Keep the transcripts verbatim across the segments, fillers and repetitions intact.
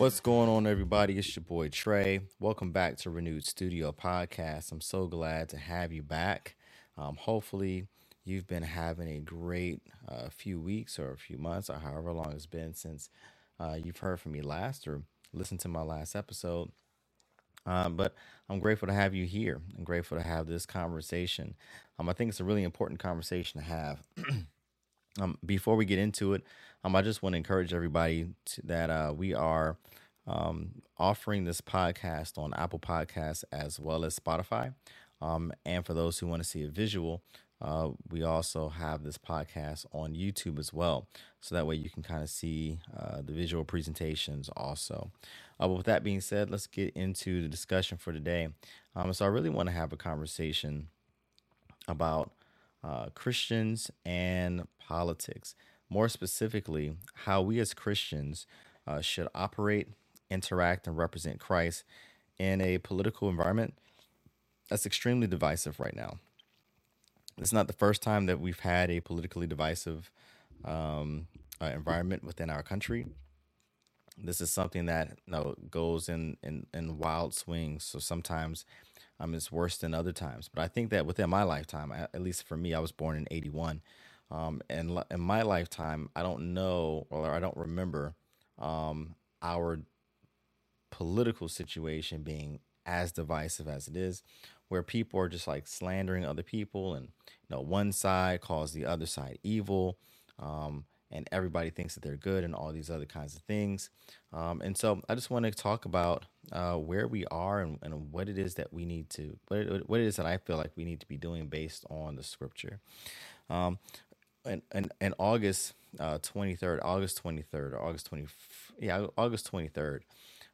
What's going on, everybody? It's your boy Trey. Welcome back to Renewed Studio Podcast. I'm so glad to have you back. Um, hopefully, you've been having a great uh, few weeks or a few months or however long it's been since uh, you've heard from me last or listened to my last episode. Um, but I'm grateful to have you here. I'm grateful to have this conversation. Um, I think it's a really important conversation to have. Um, before we get into it, um, I just want to encourage everybody to, that uh, we are um, offering this podcast on Apple Podcasts as well as Spotify. Um, and for those who want to see a visual, uh, we also have this podcast on YouTube as well. So that way you can kind of see uh, the visual presentations also. Uh, but with that being said, let's get into the discussion for today. Um, so I really want to have a conversation about Uh, Christians and politics, more specifically, how we as Christians uh, should operate, interact, and represent Christ in a political environment that's extremely divisive right now. It's not the first time that we've had a politically divisive um, uh, environment within our country. This is something that you know, goes in, in, in wild swings. So sometimes Um, it's worse than other times. But I think that within my lifetime, at least for me, I was born in eighty-one. Um, and li- in my lifetime, I don't know or I don't remember um, our political situation being as divisive as it is, where people are just like slandering other people and you know, one side calls the other side evil um, and everybody thinks that they're good and all these other kinds of things. Um, and so I just want to talk about Uh, where we are and, and what it is that we need to, what it, what it is that I feel like we need to be doing based on the scripture. Um, and and, and August uh, twenty-third, August twenty-third, or August twenty, yeah, August twenty-third,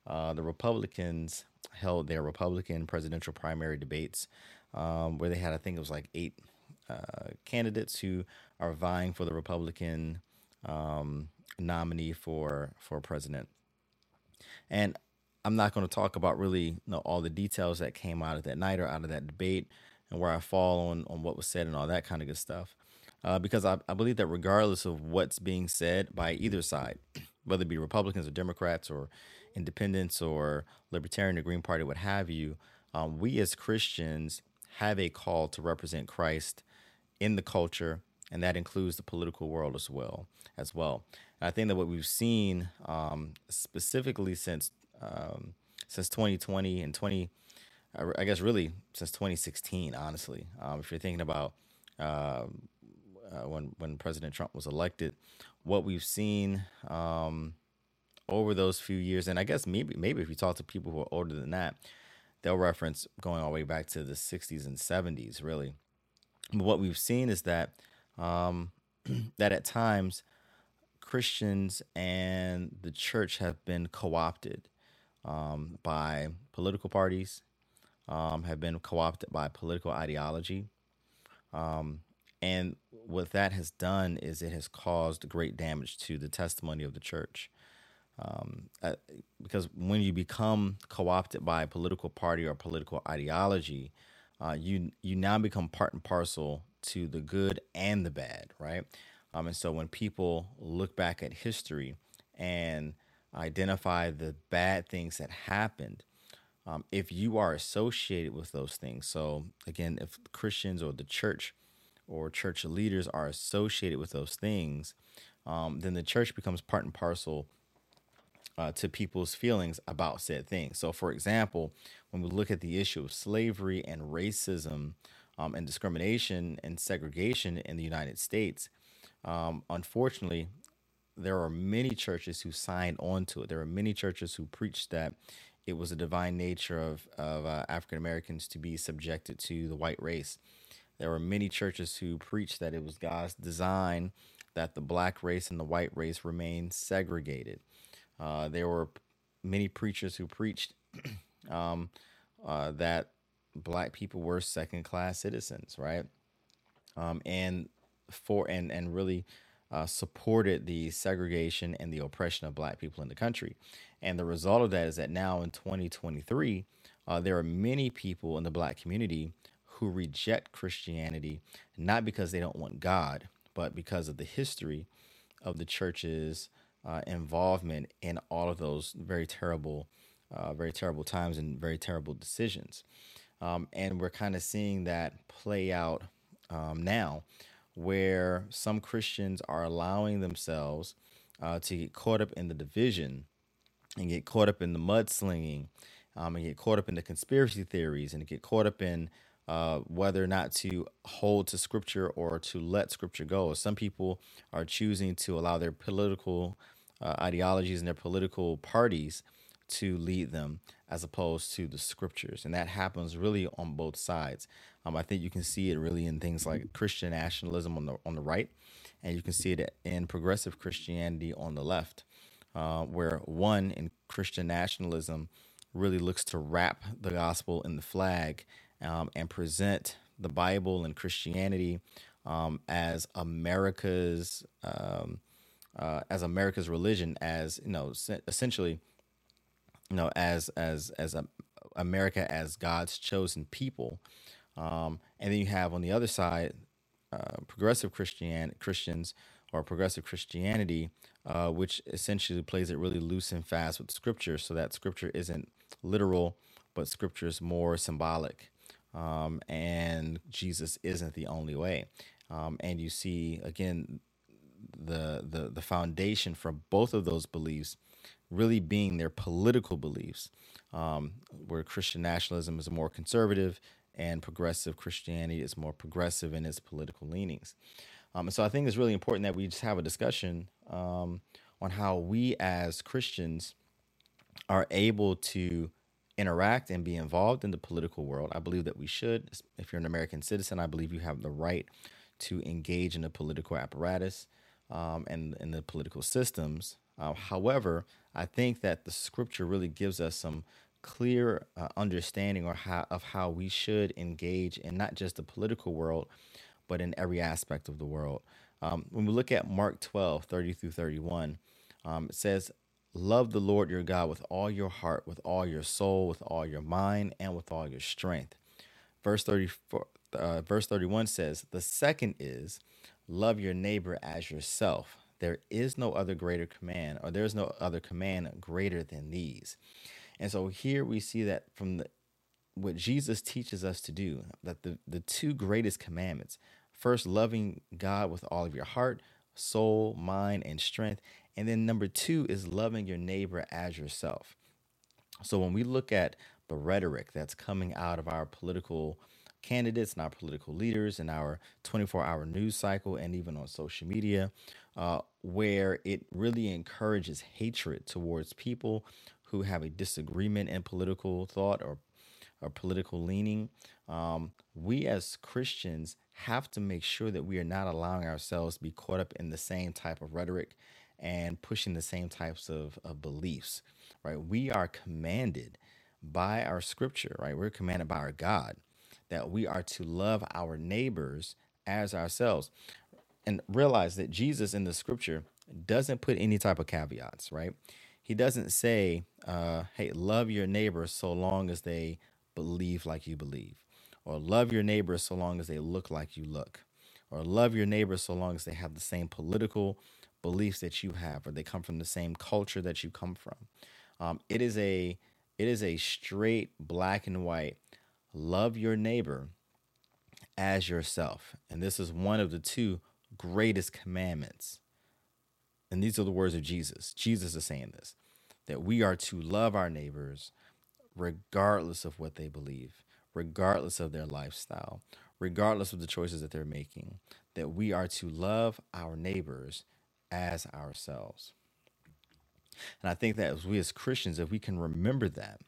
uh, the Republicans held their Republican presidential primary debates, um, where they had, I think it was like eight uh, candidates who are vying for the Republican um, nominee for for president, and I'm not going to talk about really you know, all the details that came out of that night or out of that debate and where I fall on, on what was said and all that kind of good stuff. Uh, because I, I believe that regardless of what's being said by either side, whether it be Republicans or Democrats or independents or Libertarian or Green Party, what have you, um, we as Christians have a call to represent Christ in the culture, and that includes the political world as well. As well. And I think that what we've seen um, specifically since Um, since twenty twenty and twenty, I guess really since twenty sixteen, honestly, um, if you're thinking about uh, uh, when when President Trump was elected, what we've seen um, over those few years, and I guess maybe maybe if you talk to people who are older than that, they'll reference going all the way back to the sixties and seventies, really. But what we've seen is that um, that at times Christians and the church have been co-opted. Um, by political parties, um, have been co-opted by political ideology. Um, and what that has done is it has caused great damage to the testimony of the church. Um, uh, because when you become co-opted by a political party or political ideology, uh, you you now become part and parcel to the good and the bad, right? Um, and so when people look back at history and identify the bad things that happened, um, if you are associated with those things. So again, if Christians or the church or church leaders are associated with those things, um, then the church becomes part and parcel uh, to people's feelings about said things. So for example, when we look at the issue of slavery and racism um, and discrimination and segregation in the United States, um, unfortunately, there are many churches who signed on to it. There are many churches who preached that it was a divine nature of, of uh, African-Americans to be subjected to the white race. There were many churches who preached that it was God's design that the black race and the white race remain segregated. Uh, there were many preachers who preached um, uh, that black people were second-class citizens, right? Um, and for and and really... Uh, supported the segregation and the oppression of black people in the country. And the result of that is that now in twenty twenty-three, uh, there are many people in the black community who reject Christianity, not because they don't want God, but because of the history of the church's uh, involvement in all of those very terrible, uh, very terrible times and very terrible decisions. Um, and we're kind of seeing that play out um, now, where some Christians are allowing themselves uh, to get caught up in the division and get caught up in the mudslinging um, and get caught up in the conspiracy theories and get caught up in uh, whether or not to hold to Scripture or to let Scripture go. Some people are choosing to allow their political uh, ideologies and their political parties to lead them as opposed to the Scriptures. And that happens really on both sides. Um, I think you can see it really in things like Christian nationalism on the on the right, and you can see it in progressive Christianity on the left, uh, where one in Christian nationalism really looks to wrap the gospel in the flag um, and present the Bible and Christianity um, as America's um, uh, as America's religion, as you know, essentially. You know, as as as a, America as God's chosen people, um, and then you have on the other side uh, progressive Christian Christians or progressive Christianity, uh, which essentially plays it really loose and fast with Scripture, so that Scripture isn't literal, but Scripture is more symbolic, um, and Jesus isn't the only way. Um, and you see again the the the foundation for both of those beliefs really being their political beliefs, um, where Christian nationalism is more conservative and progressive Christianity is more progressive in its political leanings. Um, and so I think it's really important that we just have a discussion um, on how we as Christians are able to interact and be involved in the political world. I believe that we should. If you're an American citizen, I believe you have the right to engage in the political apparatus um, and in the political systems. Uh, however, I think that the Scripture really gives us some clear uh, understanding or how, of how we should engage in not just the political world, but in every aspect of the world. Um, when we look at Mark twelve, thirty through thirty-one, um, it says, "Love the Lord your God with all your heart, with all your soul, with all your mind, and with all your strength." Verse thirty-four, uh, verse thirty-one says, "The second is, love your neighbor as yourself. There is no other greater command, or there's no other command greater than these." And so here we see that from the, what Jesus teaches us to do, that the, the two greatest commandments, first, loving God with all of your heart, soul, mind, and strength. And then number two is loving your neighbor as yourself. So when we look at the rhetoric that's coming out of our political candidates and our political leaders and our twenty-four hour news cycle and even on social media, uh, where it really encourages hatred towards people who have a disagreement in political thought or, or political leaning. Um, we as Christians have to make sure that we are not allowing ourselves to be caught up in the same type of rhetoric and pushing the same types of, of beliefs, right? We are commanded by our Scripture, right? We're commanded by our God that we are to love our neighbors as ourselves. And realize that Jesus in the Scripture doesn't put any type of caveats, right? He doesn't say, uh, hey, love your neighbor so long as they believe like you believe, or love your neighbor so long as they look like you look, or love your neighbor so long as they have the same political beliefs that you have, or they come from the same culture that you come from. Um, it is a, it is a straight black and white, love your neighbor as yourself. And this is one of the two greatest commandments. And these are the words of Jesus. Jesus is saying this, that we are to love our neighbors regardless of what they believe, regardless of their lifestyle, regardless of the choices that they're making, that we are to love our neighbors as ourselves. And I think that as we as Christians, if we can remember that,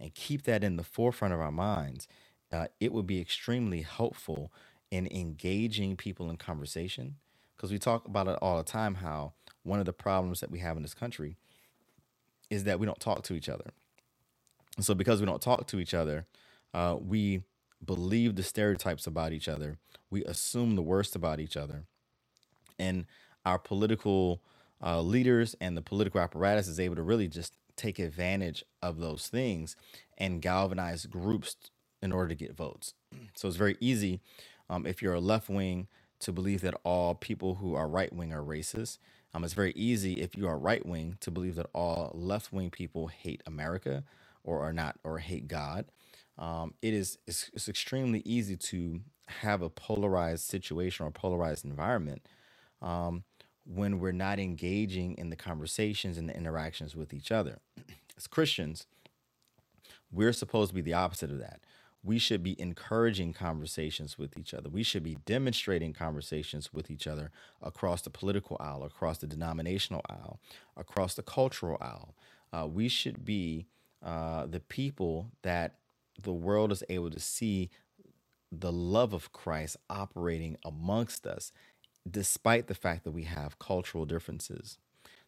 and keep that in the forefront of our minds, uh, it would be extremely helpful in engaging people in conversation, because we talk about it all the time, how one of the problems that we have in this country is that we don't talk to each other. And so because we don't talk to each other, uh, we believe the stereotypes about each other. We assume the worst about each other. And our political uh, leaders and the political apparatus is able to really just take advantage of those things and galvanize groups in order to get votes. So it's very easy um, if you're a left wing to believe that all people who are right wing are racist, Um, it's very easy if you are right wing to believe that all left wing people hate America or are not or hate God. Um, it is it's, it's extremely easy to have a polarized situation or polarized environment um, when we're not engaging in the conversations and the interactions with each other. As Christians, we're supposed to be the opposite of that. We should be encouraging conversations with each other. We should be demonstrating conversations with each other across the political aisle, across the denominational aisle, across the cultural aisle. Uh, we should be uh, the people that the world is able to see the love of Christ operating amongst us, despite the fact that we have cultural differences,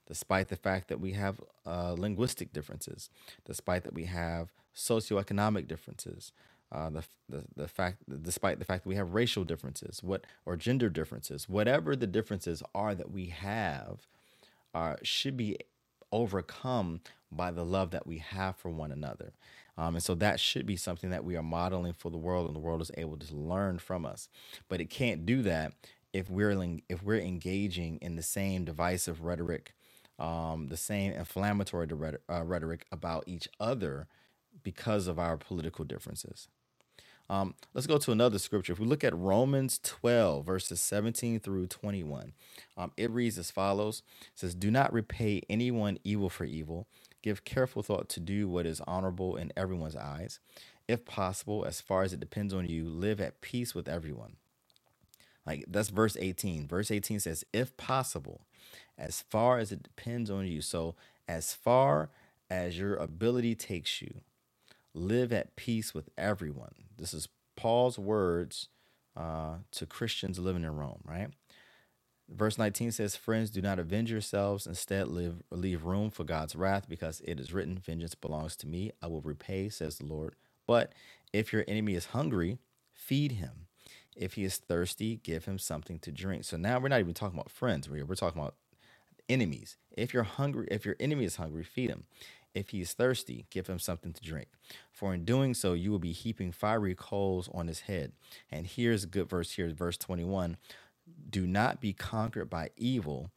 despite the fact that we have uh, linguistic differences, despite that we have socioeconomic differences, Uh, the, the the fact, despite the fact that we have racial differences, what or gender differences, whatever the differences are that we have, uh, should be overcome by the love that we have for one another. Um, and so that should be something that we are modeling for the world, and the world is able to learn from us. But it can't do that if we're if we're engaging in the same divisive rhetoric, um, the same inflammatory rhetoric about each other because of our political differences. Um, let's go to another scripture. If we look at Romans twelve, verses seventeen through twenty-one, um, it reads as follows. It says, "Do not repay anyone evil for evil. Give careful thought to do what is honorable in everyone's eyes. If possible, as far as it depends on you, live at peace with everyone." Like, that's verse eighteen. Verse eighteen says, "If possible, as far as it depends on you." So as far as your ability takes you, live at peace with everyone. This is Paul's words uh, to Christians living in Rome, right? Verse nineteen says, "Friends, do not avenge yourselves. Instead, live, leave room for God's wrath, because it is written, 'Vengeance belongs to me. I will repay,' says the Lord. But if your enemy is hungry, feed him. If he is thirsty, give him something to drink." So now we're not even talking about friends. We're, we're talking about enemies. If you're hungry, if your enemy is hungry, feed him. If he is thirsty, give him something to drink. For in doing so, you will be heaping fiery coals on his head. And here's a good verse here, verse twenty-one. "Do not be conquered by evil,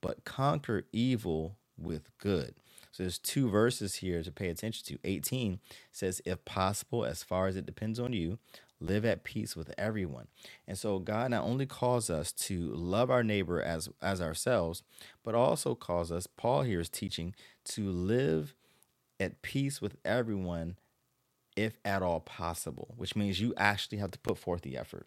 but conquer evil with good." So there's two verses here to pay attention to. eighteen says, "If possible, as far as it depends on you, live at peace with everyone." And so God not only calls us to love our neighbor as, as ourselves, but also calls us, Paul here is teaching, to live at peace with everyone, if at all possible, which means you actually have to put forth the effort,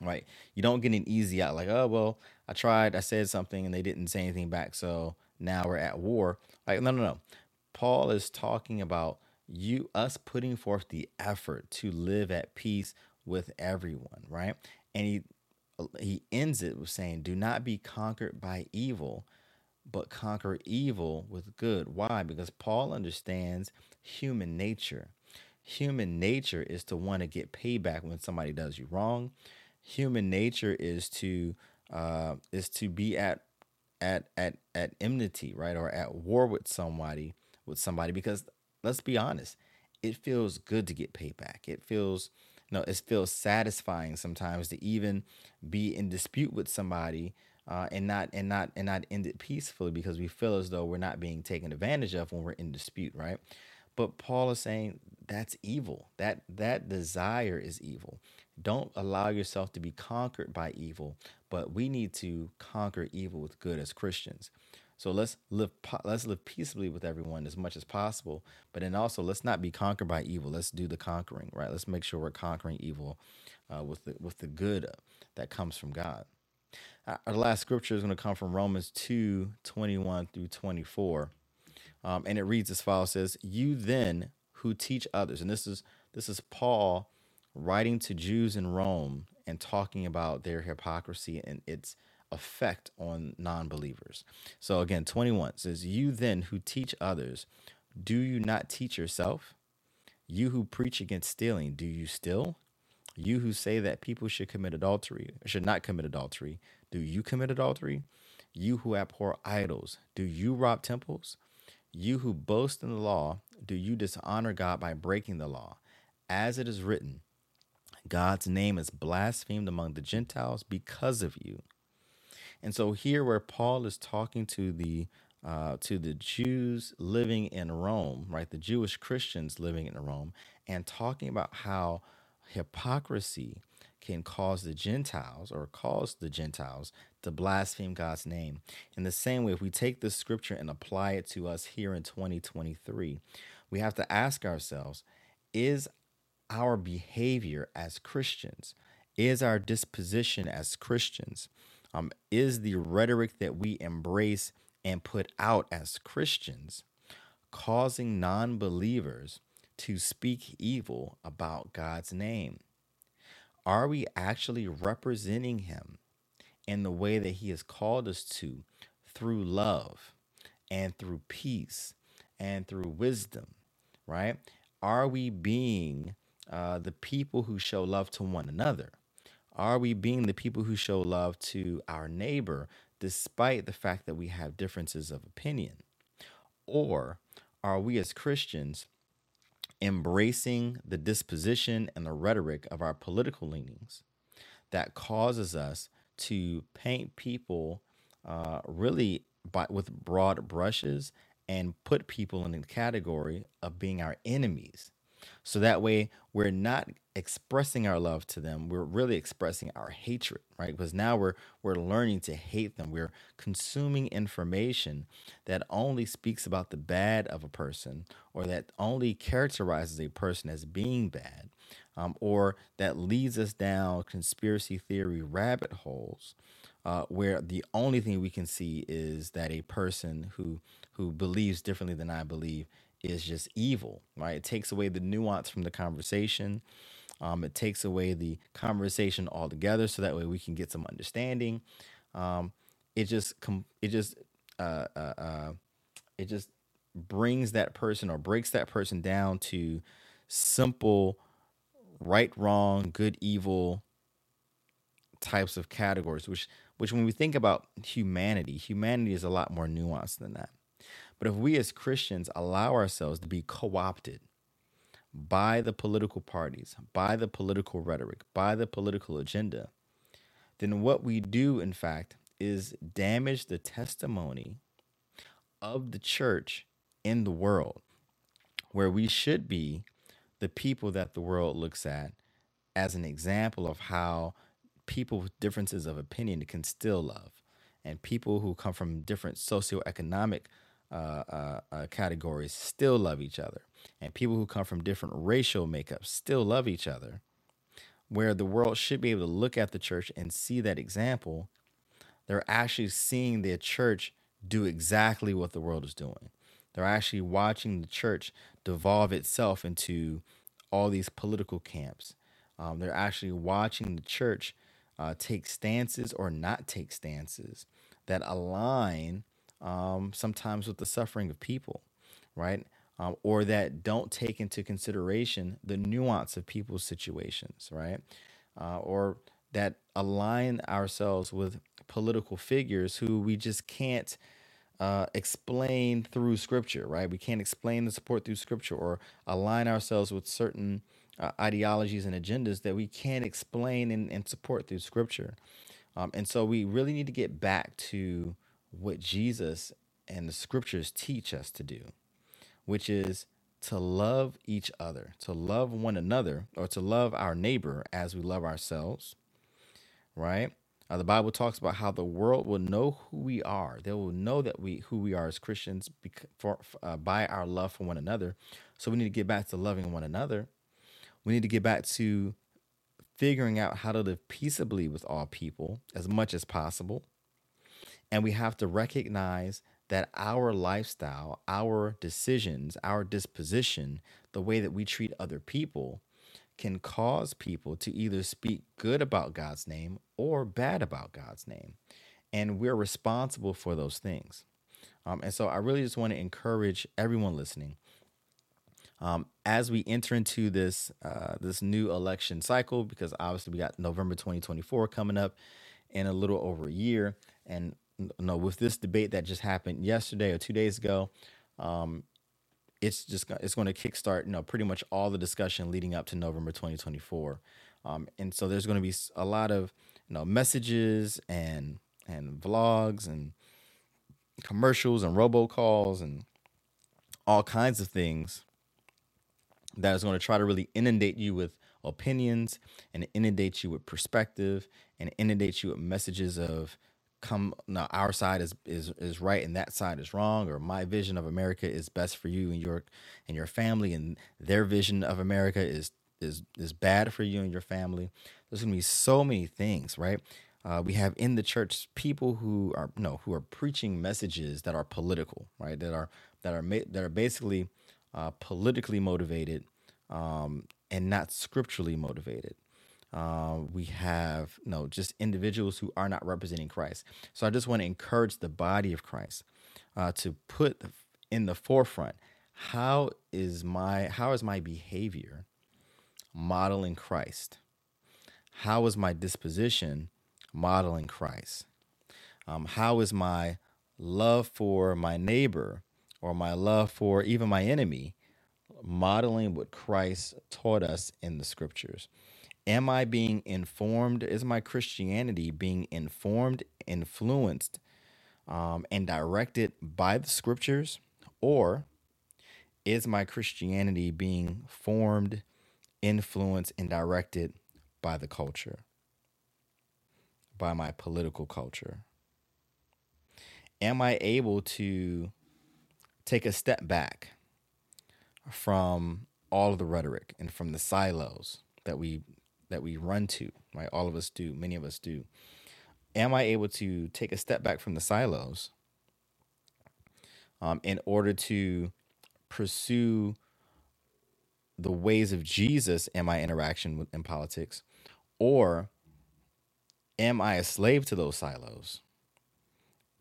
right? You don't get an easy out like, "Oh, well, I tried, I said something and they didn't say anything back, so now we're at war." Like, no, no, no. Paul is talking about you, us putting forth the effort to live at peace with everyone, right? And he, he ends it with saying, "Do not be conquered by evil, but conquer evil with good." Why? Because Paul understands human nature. Human nature is to want to get payback when somebody does you wrong. Human nature is to uh, is to be at at at at enmity, right, or at war with somebody with somebody. Because let's be honest, it feels good to get payback. It feels you know, it feels satisfying sometimes to even be in dispute with somebody. Uh, and not and not and not end it peacefully, because we feel as though we're not being taken advantage of when we're in dispute, right? But Paul is saying that's evil. That that desire is evil. Don't allow yourself to be conquered by evil, but we need to conquer evil with good as Christians. So let's live let's live peaceably with everyone as much as possible, but then also let's not be conquered by evil. Let's do the conquering, right? Let's make sure we're conquering evil uh, with the, with the good that comes from God. Our last scripture is going to come from Romans two, twenty-one through twenty-four. Um, and it reads as follows, says, "You then who teach others." And this is this is Paul writing to Jews in Rome and talking about their hypocrisy and its effect on non-believers. So again, twenty-one says, "You then who teach others, do you not teach yourself? You who preach against stealing, do you steal? You who say that people should commit adultery, should not commit adultery, do you commit adultery? You who abhor idols, do you rob temples? You who boast in the law, do you dishonor God by breaking the law? As it is written, God's name is blasphemed among the Gentiles because of you." And so here where Paul is talking to the uh, to the Jews living in Rome, right, the Jewish Christians living in Rome, and talking about how hypocrisy can cause the Gentiles or cause the Gentiles to blaspheme God's name. In the same way, if we take this scripture and apply it to us here in twenty twenty-three, we have to ask ourselves, is our behavior as Christians, is our disposition as Christians, um, is the rhetoric that we embrace and put out as Christians causing non-believers to speak evil about God's name? Are we actually representing him in the way that he has called us to, through love and through peace and through wisdom, right? Are we being uh, the people who show love to one another? Are we being the people who show love to our neighbor, despite the fact that we have differences of opinion? Or are we as Christians embracing the disposition and the rhetoric of our political leanings that causes us to paint people uh, really by, with broad brushes and put people in the category of being our enemies? So that way we're not expressing our love to them. We're really expressing our hatred, right? Because now we're we're learning to hate them. We're consuming information that only speaks about the bad of a person, or that only characterizes a person as being bad, um, or that leads us down conspiracy theory rabbit holes, uh, where the only thing we can see is that a person who who believes differently than I believe is just evil, right? It takes away the nuance from the conversation. Um, it takes away the conversation altogether, so that way we can get some understanding. Um, it just, com- it just, uh, uh, uh, it just brings that person or breaks that person down to simple right, wrong, good, evil types of categories. Which, which, when we think about humanity, humanity is a lot more nuanced than that. But if we as Christians allow ourselves to be co-opted by the political parties, by the political rhetoric, by the political agenda, then what we do, in fact, is damage the testimony of the church in the world, where we should be the people that the world looks at as an example of how people with differences of opinion can still love, and people who come from different socioeconomic Uh, uh, uh, categories still love each other, and people who come from different racial makeups still love each other, where the world should be able to look at the church and see that example. They're actually seeing their church do exactly what the world is doing. They're actually watching the church devolve itself into all these political camps. Um, they're actually watching the church uh, take stances or not take stances that align Um, sometimes with the suffering of people, right? Um, or that don't take into consideration the nuance of people's situations, right? Uh, or that align ourselves with political figures who we just can't uh, explain through scripture, right? We can't explain the support through scripture, or align ourselves with certain uh, ideologies and agendas that we can't explain and, and support through scripture. Um, and so we really need to get back to what Jesus and the scriptures teach us to do, which is to love each other, to love one another, or to love our neighbor as we love ourselves, right? Uh, the Bible talks about how the world will know who we are. They will know that we who we are as Christians bec- for, uh, by our love for one another. So we need to get back to loving one another. We need to get back to figuring out how to live peaceably with all people as much as possible. And we have to recognize that our lifestyle, our decisions, our disposition, the way that we treat other people can cause people to either speak good about God's name or bad about God's name. And we're responsible for those things. Um, and so I really just want to encourage everyone listening. Um, as we enter into this, uh, this new election cycle, because obviously we got November twenty twenty-four coming up in a little over a year, and no, with this debate that just happened yesterday or two days ago, um, it's just it's going to kickstart, you know, pretty much all the discussion leading up to November twenty twenty-four, um, and so there's going to be a lot of you know messages and and vlogs and commercials and robocalls and all kinds of things that is going to try to really inundate you with opinions and inundate you with perspective and inundate you with messages of come now our side is, is, is right and that side is wrong, or my vision of America is best for you and your and your family, and their vision of America is is is bad for you and your family. There's gonna be so many things, right? Uh, we have in the church people who are no who are preaching messages that are political, right? That are that are ma- that are basically uh, politically motivated um, and not scripturally motivated. Uh, we have no just individuals who are not representing Christ. So I just want to encourage the body of Christ uh, to put in the forefront, how is my how is my behavior modeling Christ? How is my disposition modeling Christ? Um, how is my love for my neighbor or my love for even my enemy modeling what Christ taught us in the scriptures? Am I being informed? Is my Christianity being informed, influenced, um, and directed by the scriptures? Or is my Christianity being formed, influenced, and directed by the culture, by my political culture? Am I able to take a step back from all of the rhetoric and from the silos that we that we run to, right? All of us do, many of us do. Am I able to take a step back from the silos um, in order to pursue the ways of Jesus in my interaction with, in politics? Or am I a slave to those silos?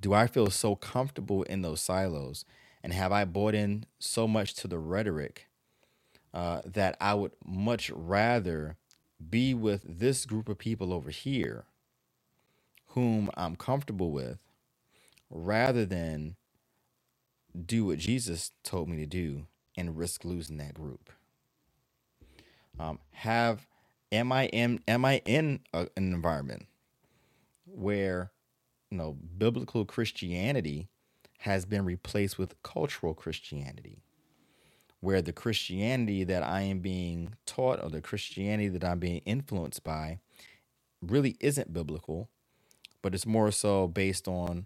Do I feel so comfortable in those silos? And have I bought in so much to the rhetoric uh, that I would much rather be with this group of people over here whom I'm comfortable with rather than do what Jesus told me to do and risk losing that group? Um, have am I in am I in a, an environment where you know biblical Christianity has been replaced with cultural Christianity, where the Christianity that I am being taught or the Christianity that I'm being influenced by really isn't biblical, but it's more so based on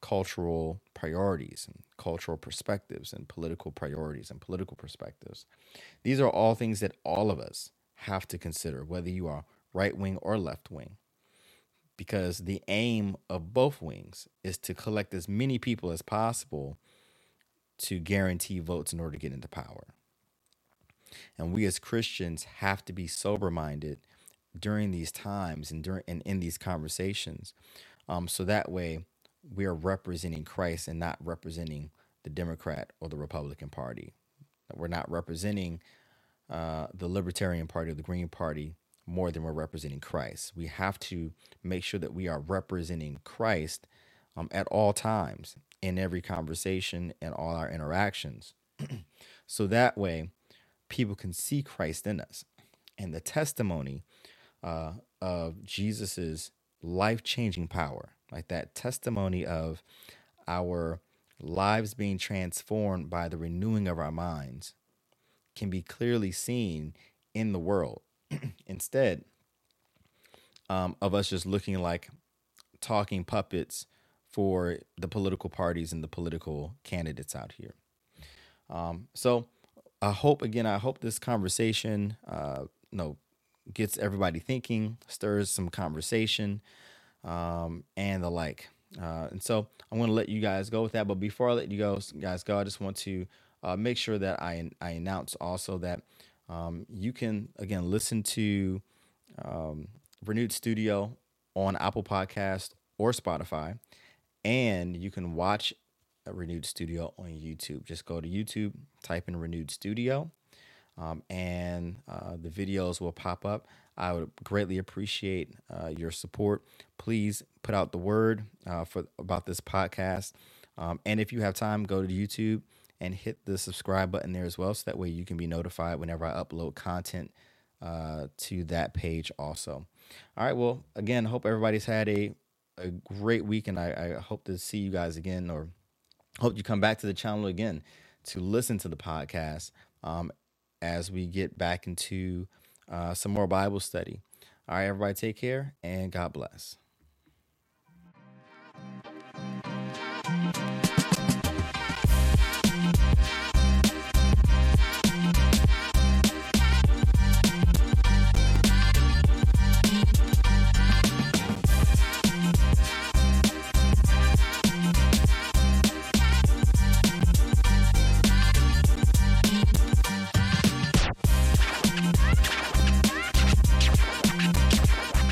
cultural priorities and cultural perspectives and political priorities and political perspectives? These are all things that all of us have to consider, whether you are right wing or left wing, because the aim of both wings is to collect as many people as possible to guarantee votes in order to get into power. And we as Christians have to be sober-minded during these times and during and in these conversations, um, so that way we are representing Christ and not representing the Democrat or the Republican Party. We're not representing uh, the Libertarian Party or the Green Party more than we're representing Christ. We have to make sure that we are representing Christ um, at all times, in every conversation and all our interactions. So that way people can see Christ in us and the testimony uh, of Jesus's life-changing power, like that testimony of our lives being transformed by the renewing of our minds, can be clearly seen in the world instead um, of us just looking like talking puppets for the political parties and the political candidates out here. Um, so I hope, again, I hope this conversation uh, you know, gets everybody thinking, stirs some conversation um, and the like. Uh, and so I'm going to let you guys go with that. But before I let you go, guys go, I just want to uh, make sure that I, I announce also that um, you can, again, listen to um, Renewed Studio on Apple Podcasts or Spotify. And you can watch Renewed Studio on YouTube. Just go to YouTube, type in Renewed Studio, um, and uh, the videos will pop up. I would greatly appreciate uh, your support. Please put out the word uh, for about this podcast. Um, and if you have time, go to YouTube and hit the subscribe button there as well, so that way you can be notified whenever I upload content uh, to that page also. All right, well, again, hope everybody's had a a great week, and I, I hope to see you guys again, or hope you come back to the channel again to listen to the podcast um, as we get back into uh, some more Bible study. All right, everybody, take care, and God bless.